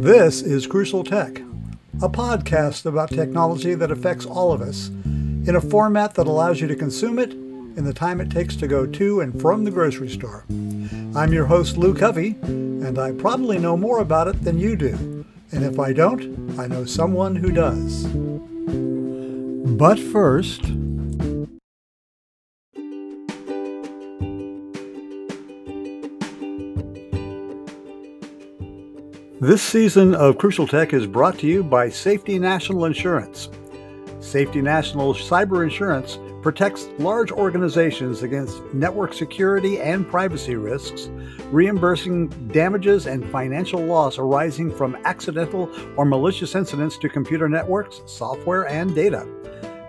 This is Crucial Tech, a podcast about technology that affects all of us, in a format that allows you to consume it in the time it takes to go to and from the grocery store. I'm your host, Lou Covey, and I probably know more about it than you do. And if I don't, I know someone who does. But first... This season of Crucial Tech is brought to you by Safety National Insurance. Safety National's cyber insurance protects large organizations against network security and privacy risks, reimbursing damages and financial loss arising from accidental or malicious incidents to computer networks, software, and data.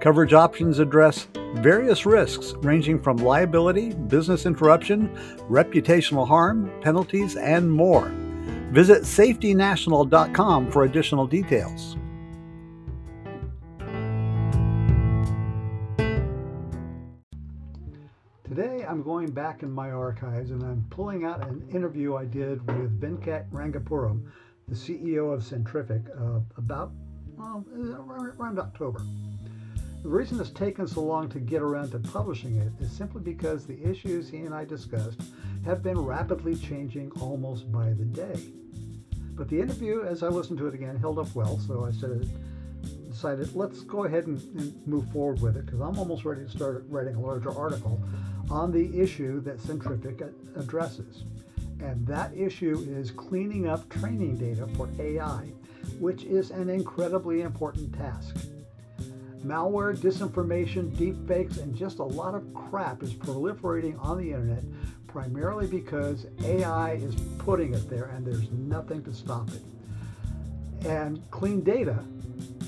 Coverage options address various risks ranging from liability, business interruption, reputational harm, penalties, and more. Visit SafetyNational.com for additional details. Today I'm going back in my archives and I'm pulling out an interview I did with Venkat Rangapuram, the CEO of Centific, around October. The reason it's taken so long to get around to publishing it is simply because the issues he and I discussed have been rapidly changing almost by the day. But the interview, as I listened to it again, held up well, so I decided let's go ahead and move forward with it, because I'm almost ready to start writing a larger article on the issue that Centific addresses. And that issue is cleaning up training data for AI, which is an incredibly important task. Malware, disinformation, deepfakes, and just a lot of crap is proliferating on the internet, primarily because AI is putting it there and there's nothing to stop it. And clean data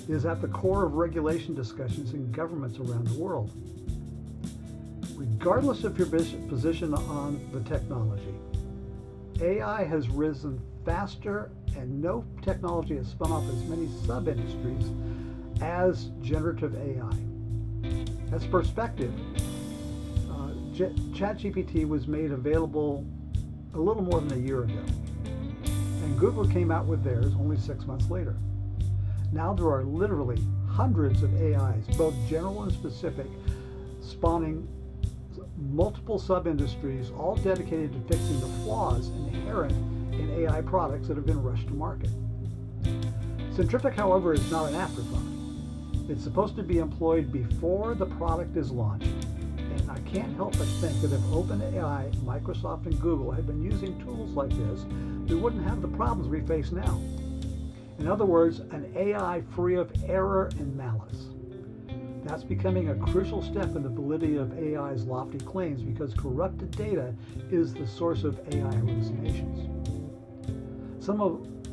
is at the core of regulation discussions in governments around the world. Regardless of your position on the technology, AI has risen faster and no technology has spun off as many sub-industries as generative AI. As perspective, ChatGPT was made available a little more than a year ago, and Google came out with theirs only 6 months later. Now there are literally hundreds of AIs, both general and specific, spawning multiple sub-industries, all dedicated to fixing the flaws inherent in AI products that have been rushed to market. Centific, however, is not an afterthought. It's supposed to be employed before the product is launched. And I can't help but think that if OpenAI, Microsoft, and Google had been using tools like this, we wouldn't have the problems we face now. In other words, an AI free of error and malice. That's becoming a crucial step in the validity of AI's lofty claims, because corrupted data is the source of AI hallucinations.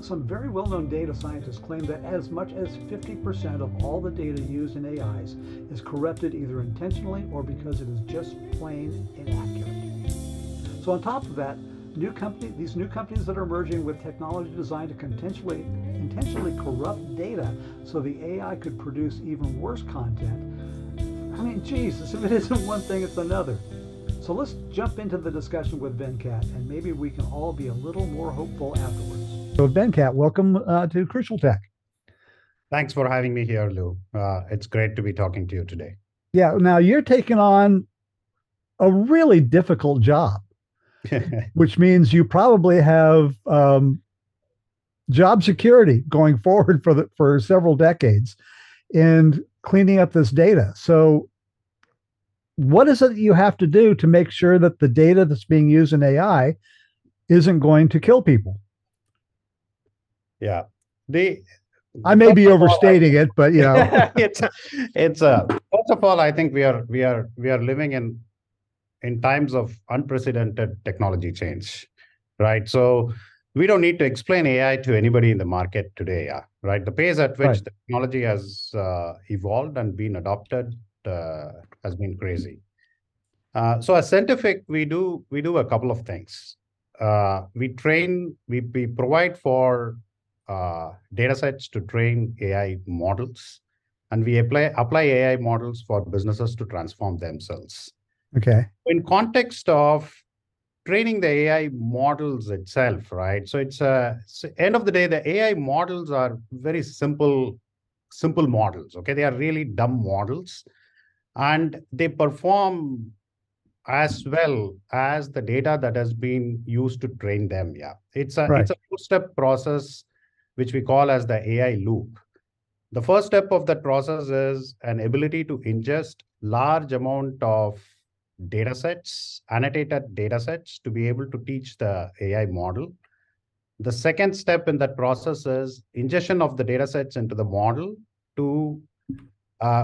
Some very well-known data scientists claim that as much as 50% of all the data used in AIs is corrupted either intentionally or because it is just plain inaccurate. So on top of that, these new companies that are emerging with technology designed to intentionally corrupt data so the AI could produce even worse content. I mean, Jesus, if it isn't one thing, it's another. So let's jump into the discussion with Venkat, and maybe we can all be a little more hopeful afterwards. So Venkat, welcome to Crucial Tech. Thanks for having me here, Lou. It's great to be talking to you today. Yeah, now you're taking on a really difficult job, which means you probably have job security going forward for several decades in cleaning up this data. So what is it that you have to do to make sure that the data that's being used in AI isn't going to kill people? Yeah, I may be overstating it, but you know, first of all, I think we are living in times of unprecedented technology change, right? So we don't need to explain AI to anybody in the market today, right? The pace at which the technology has evolved and been adopted has been crazy. So as Centific, we do a couple of things. We provide for data sets to train AI models, and we apply AI models for businesses to transform themselves. Okay. In context of training the AI models itself, right? So it's end of the day, the AI models are very simple models, okay? They are really dumb models, and they perform as well as the data that has been used to train them, yeah. It's a two-step process, which we call as the AI loop. The first step of that process is an ability to ingest large amount of data sets, annotated data sets, to be able to teach the AI model. The second step in that process is ingestion of the data sets into the model to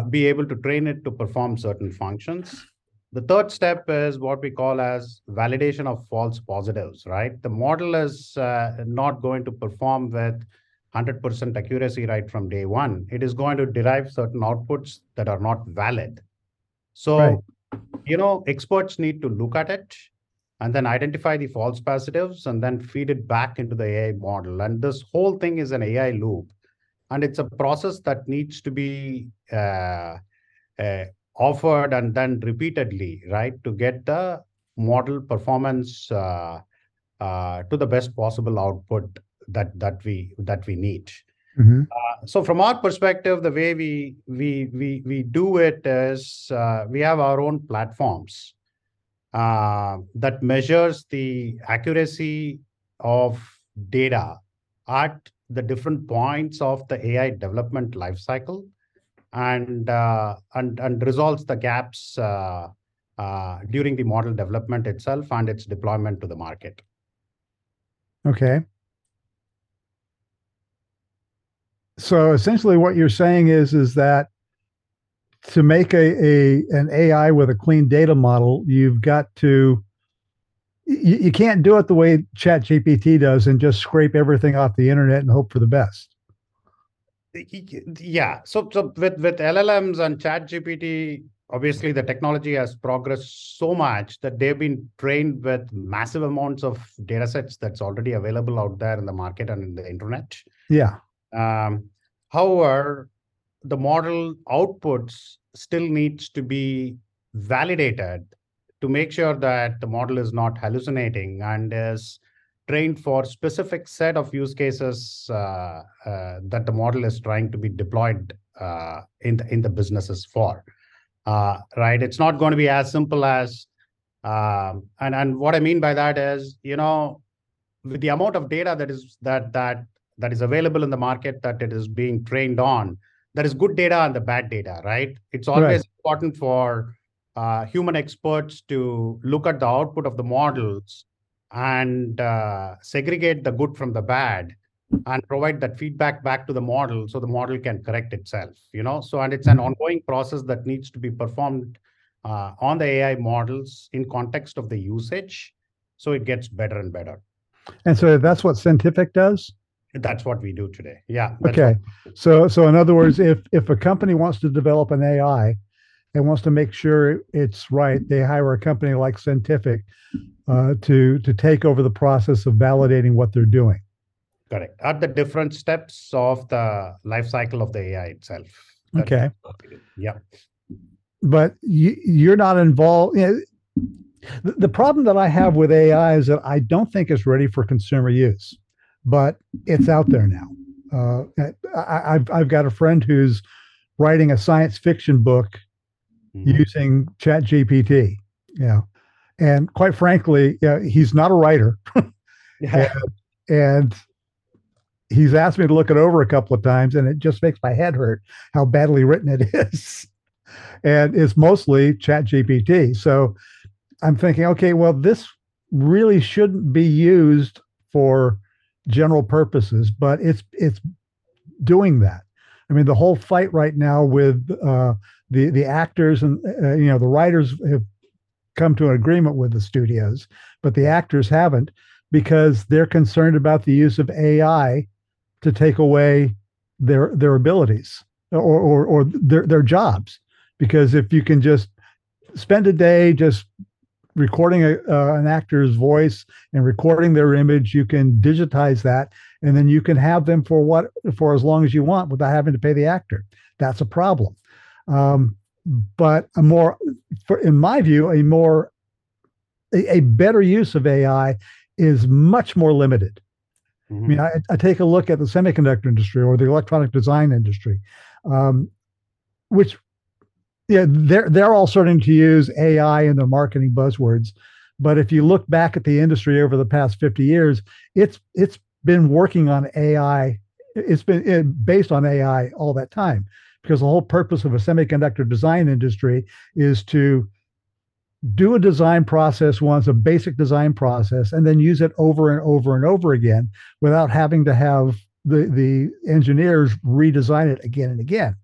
be able to train it to perform certain functions. The third step is what we call as validation of false positives, right? The model is not going to perform with 100% accuracy right from day one. It is going to derive certain outputs that are not valid. So, you know, experts need to look at it and then identify the false positives and then feed it back into the AI model. And this whole thing is an AI loop. And it's a process that needs to be offered and done repeatedly, right, to get the model performance to the best possible output that we need. Mm-hmm. So from our perspective, the way we do it is we have our own platforms that measures the accuracy of data at the different points of the AI development lifecycle, and resolves the gaps during the model development itself and its deployment to the market. Okay. So essentially what you're saying is that to make an AI with a clean data model, you've got to, you can't do it the way ChatGPT does and just scrape everything off the internet and hope for the best. Yeah. So with LLMs and ChatGPT, obviously the technology has progressed so much that they've been trained with massive amounts of data sets that's already available out there in the market and in the internet. Yeah. However, the model outputs still needs to be validated to make sure that the model is not hallucinating and is trained for specific set of use cases that the model is trying to be deployed in the businesses for, right? It's not going to be as simple as, and what I mean by that is, you know, with the amount of data that is available in the market that it is being trained on, there is good data and the bad data, right? It's always important for human experts to look at the output of the models and segregate the good from the bad and provide that feedback back to the model so the model can correct itself, you know? So, and it's an ongoing process that needs to be performed on the AI models in context of the usage, so it gets better and better. And so that's what Centific does? That's what we do today. Yeah. Okay. So in other words, if a company wants to develop an AI and wants to make sure it's right, they hire a company like Centific to take over the process of validating what they're doing. Correct. At the different steps of the life cycle of the AI itself. Okay. Yeah. But you're not involved. You know, the problem that I have with AI is that I don't think it's ready for consumer use. But it's out there now. I've got a friend who's writing a science fiction book using ChatGPT. Yeah, and quite frankly, he's not a writer, and he's asked me to look it over a couple of times, and it just makes my head hurt how badly written it is, and it's mostly ChatGPT. So I'm thinking, okay, well, this really shouldn't be used for general purposes, but it's doing that. I mean, the whole fight right now with the actors and the writers have come to an agreement with the studios, but the actors haven't, because they're concerned about the use of AI to take away their abilities or their jobs. Because if you can just spend a day just recording an actor's voice and recording their image, you can digitize that, and then you can have them for as long as you want without having to pay the actor. That's a problem. But in my view, a more a better use of AI is much more limited. Mm-hmm. I mean, I take a look at the semiconductor industry or the electronic design industry, which they're all starting to use AI in their marketing buzzwords. But if you look back at the industry over the past 50 years, it's been working on AI. It's been based on AI all that time, because the whole purpose of a semiconductor design industry is to do a design process once, a basic design process, and then use it over and over and over again without having to have the engineers redesign it again and again.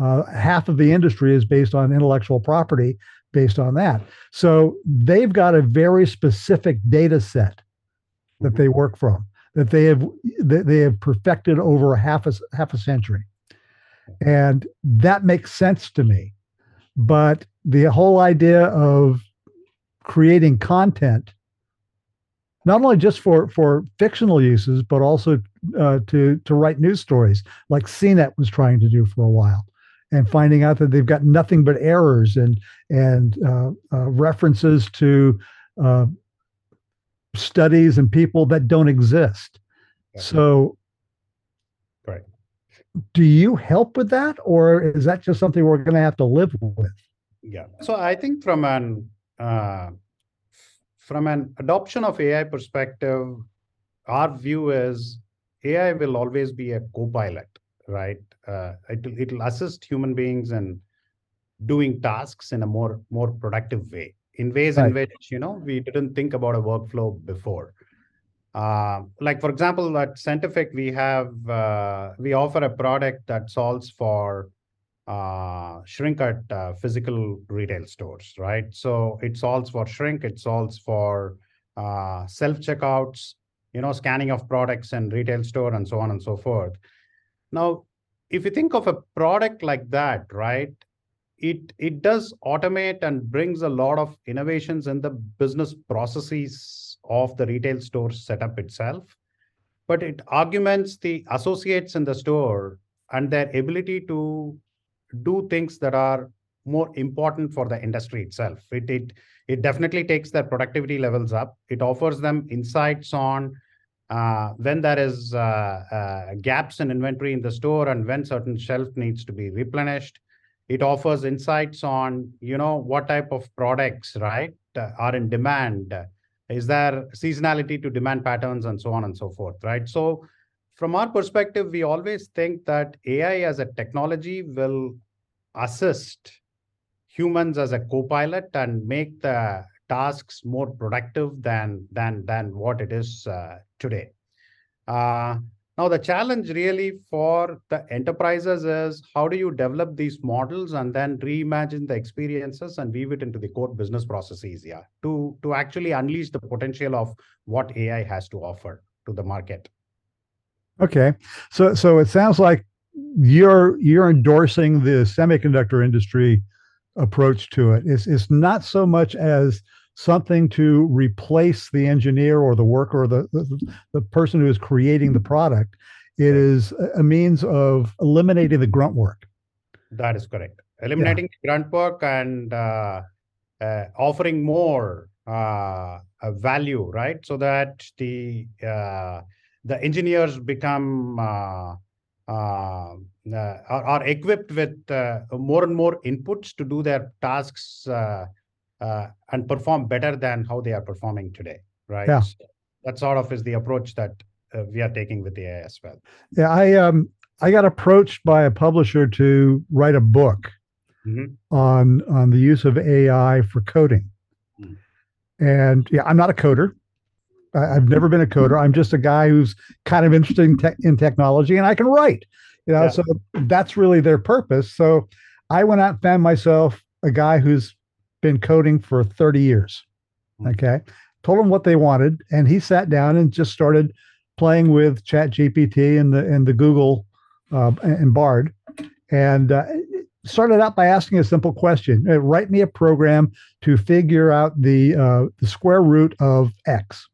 Half of the industry is based on intellectual property based on that. So they've got a very specific data set that they work from, that they have perfected over half a century. And that makes sense to me. But the whole idea of creating content, not only just for fictional uses, but also to write news stories like CNET was trying to do for a while, and finding out that they've got nothing but errors and references to studies and people that don't exist. Right. So right. Do you help with that, or is that just something we're going to have to live with? Yeah. So I think from an adoption of AI perspective, our view is AI will always be a co-pilot, right? It'll assist human beings in doing tasks in a more productive way, in ways right. in which, we didn't think about a workflow before. Like, for example, at Centific, we offer a product that solves for shrink at physical retail stores, right? So it solves for shrink, it solves for self-checkouts, scanning of products in retail store and so on and so forth. Now, if you think of a product like that, right, it does automate and brings a lot of innovations in the business processes of the retail store setup itself, but it augments the associates in the store and their ability to do things that are more important for the industry itself. It definitely takes their productivity levels up. It offers them insights on when there is gaps in inventory in the store and when certain shelf needs to be replenished. It offers insights on, what type of products, right, are in demand. Is there seasonality to demand patterns and so on and so forth, right? So from our perspective, we always think that AI as a technology will assist humans as a co-pilot and make the tasks more productive than what it is today. Now, the challenge really for the enterprises is how do you develop these models and then reimagine the experiences and weave it into the core business processes, to actually unleash the potential of what AI has to offer to the market. Okay, so it sounds like you're endorsing the semiconductor industry approach to it. It's not so much as something to replace the engineer or the worker or the person who is creating the product. It is a means of eliminating the grunt work. That is correct. Eliminating the grunt work and offering more value, right? So that the engineers become are equipped with more and more inputs to do their tasks and perform better than how they are performing today, right? Yeah. So that sort of is the approach that we are taking with AI as well. Yeah, I got approached by a publisher to write a book on the use of AI for coding. And I'm not a coder. I've never been a coder. I'm just a guy who's kind of interested in technology, and I can write, so that's really their purpose. So I went out and found myself a guy who's been coding for 30 years. Okay. Told him what they wanted, and he sat down and just started playing with ChatGPT and the Google and Bard, and started out by asking a simple question. Write me a program to figure out the square root of X.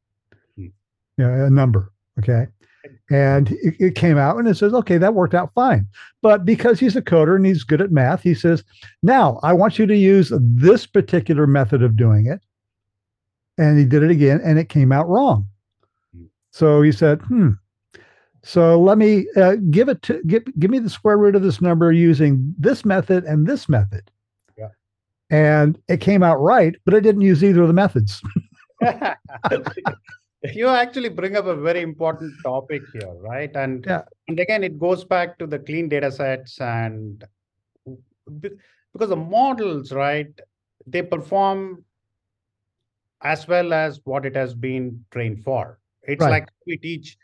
A number, okay? And it came out and it says, okay, that worked out fine. But because he's a coder and he's good at math, he says, now I want you to use this particular method of doing it and he did it again, and it came out wrong. So he said, so let me give me the square root of this number using this method and this method. Yeah. And it came out right, but it didn't use either of the methods. You actually bring up a very important topic here, right? And, and again, it goes back to the clean data sets, and because the models, right, they perform as well as what it has been trained for. It's right. Like we teach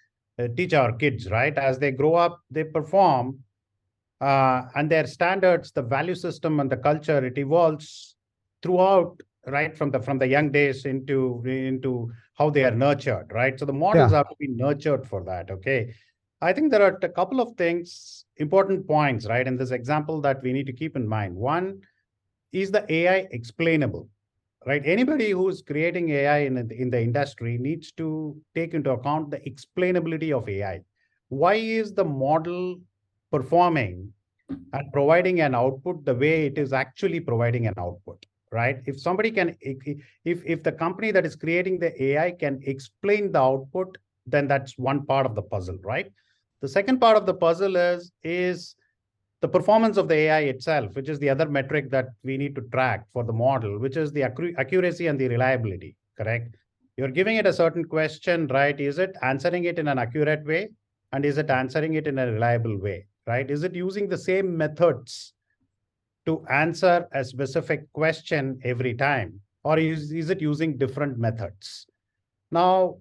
our kids, right? As they grow up, they perform, and their standards, the value system and the culture, it evolves throughout, right? From the young days into how they are nurtured, right? So the models have to be nurtured for that. Okay. I think there are a couple of things, important points, right? In this example that we need to keep in mind. One is the AI explainable, right? Anybody who's creating AI in the industry needs to take into account the explainability of AI. Why is the model performing and providing an output the way it is actually providing an output, right? If somebody can, if the company that is creating the AI can explain the output, then that's one part of the puzzle, right? The second part of the puzzle is the performance of the AI itself, which is the other metric that we need to track for the model, which is the accuracy and the reliability, correct? You're giving it a certain question, right? Is it answering it in an accurate way? And is it answering it in a reliable way, right? Is it using the same methods to answer a specific question every time? Or is it using different methods? Now,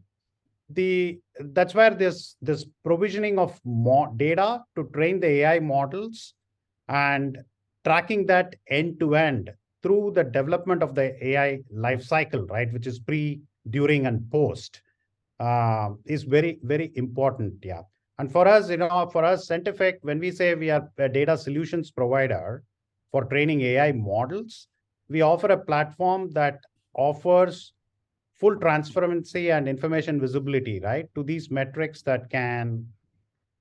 that's where this provisioning of more data to train the AI models and tracking that end to end through the development of the AI lifecycle, right, which is pre, during, and post, is very, very important. Yeah, and for us, Centific, when we say we are a data solutions provider for training AI models, we offer a platform that offers full transparency and information visibility, right, to these metrics that can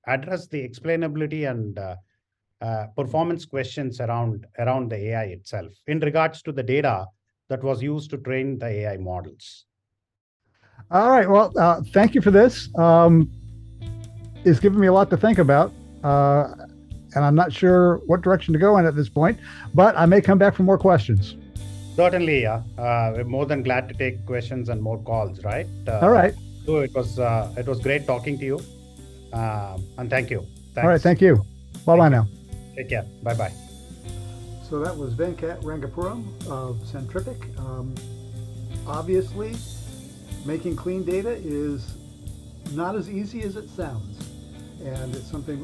address the explainability and performance questions around the AI itself in regards to the data that was used to train the AI models. All right. Well, thank you for this. It's given me a lot to think about, and I'm not sure what direction to go in at this point, but I may come back for more questions. Certainly, yeah. We're more than glad to take questions and more calls, right? All right. So it was great talking to you, and thank you. Thanks. All right, thank you. Bye-bye now. Take care. Bye-bye. So that was Venkat Rangapuram of Centific. Obviously, making clean data is not as easy as it sounds, and it's something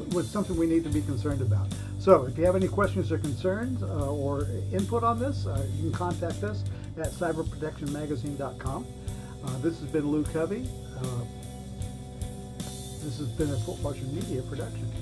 we need to be concerned about. So if you have any questions or concerns or input on this, you can contact us at cyberprotectionmagazine.com. This has been Lou Covey. This has been a Full Media production.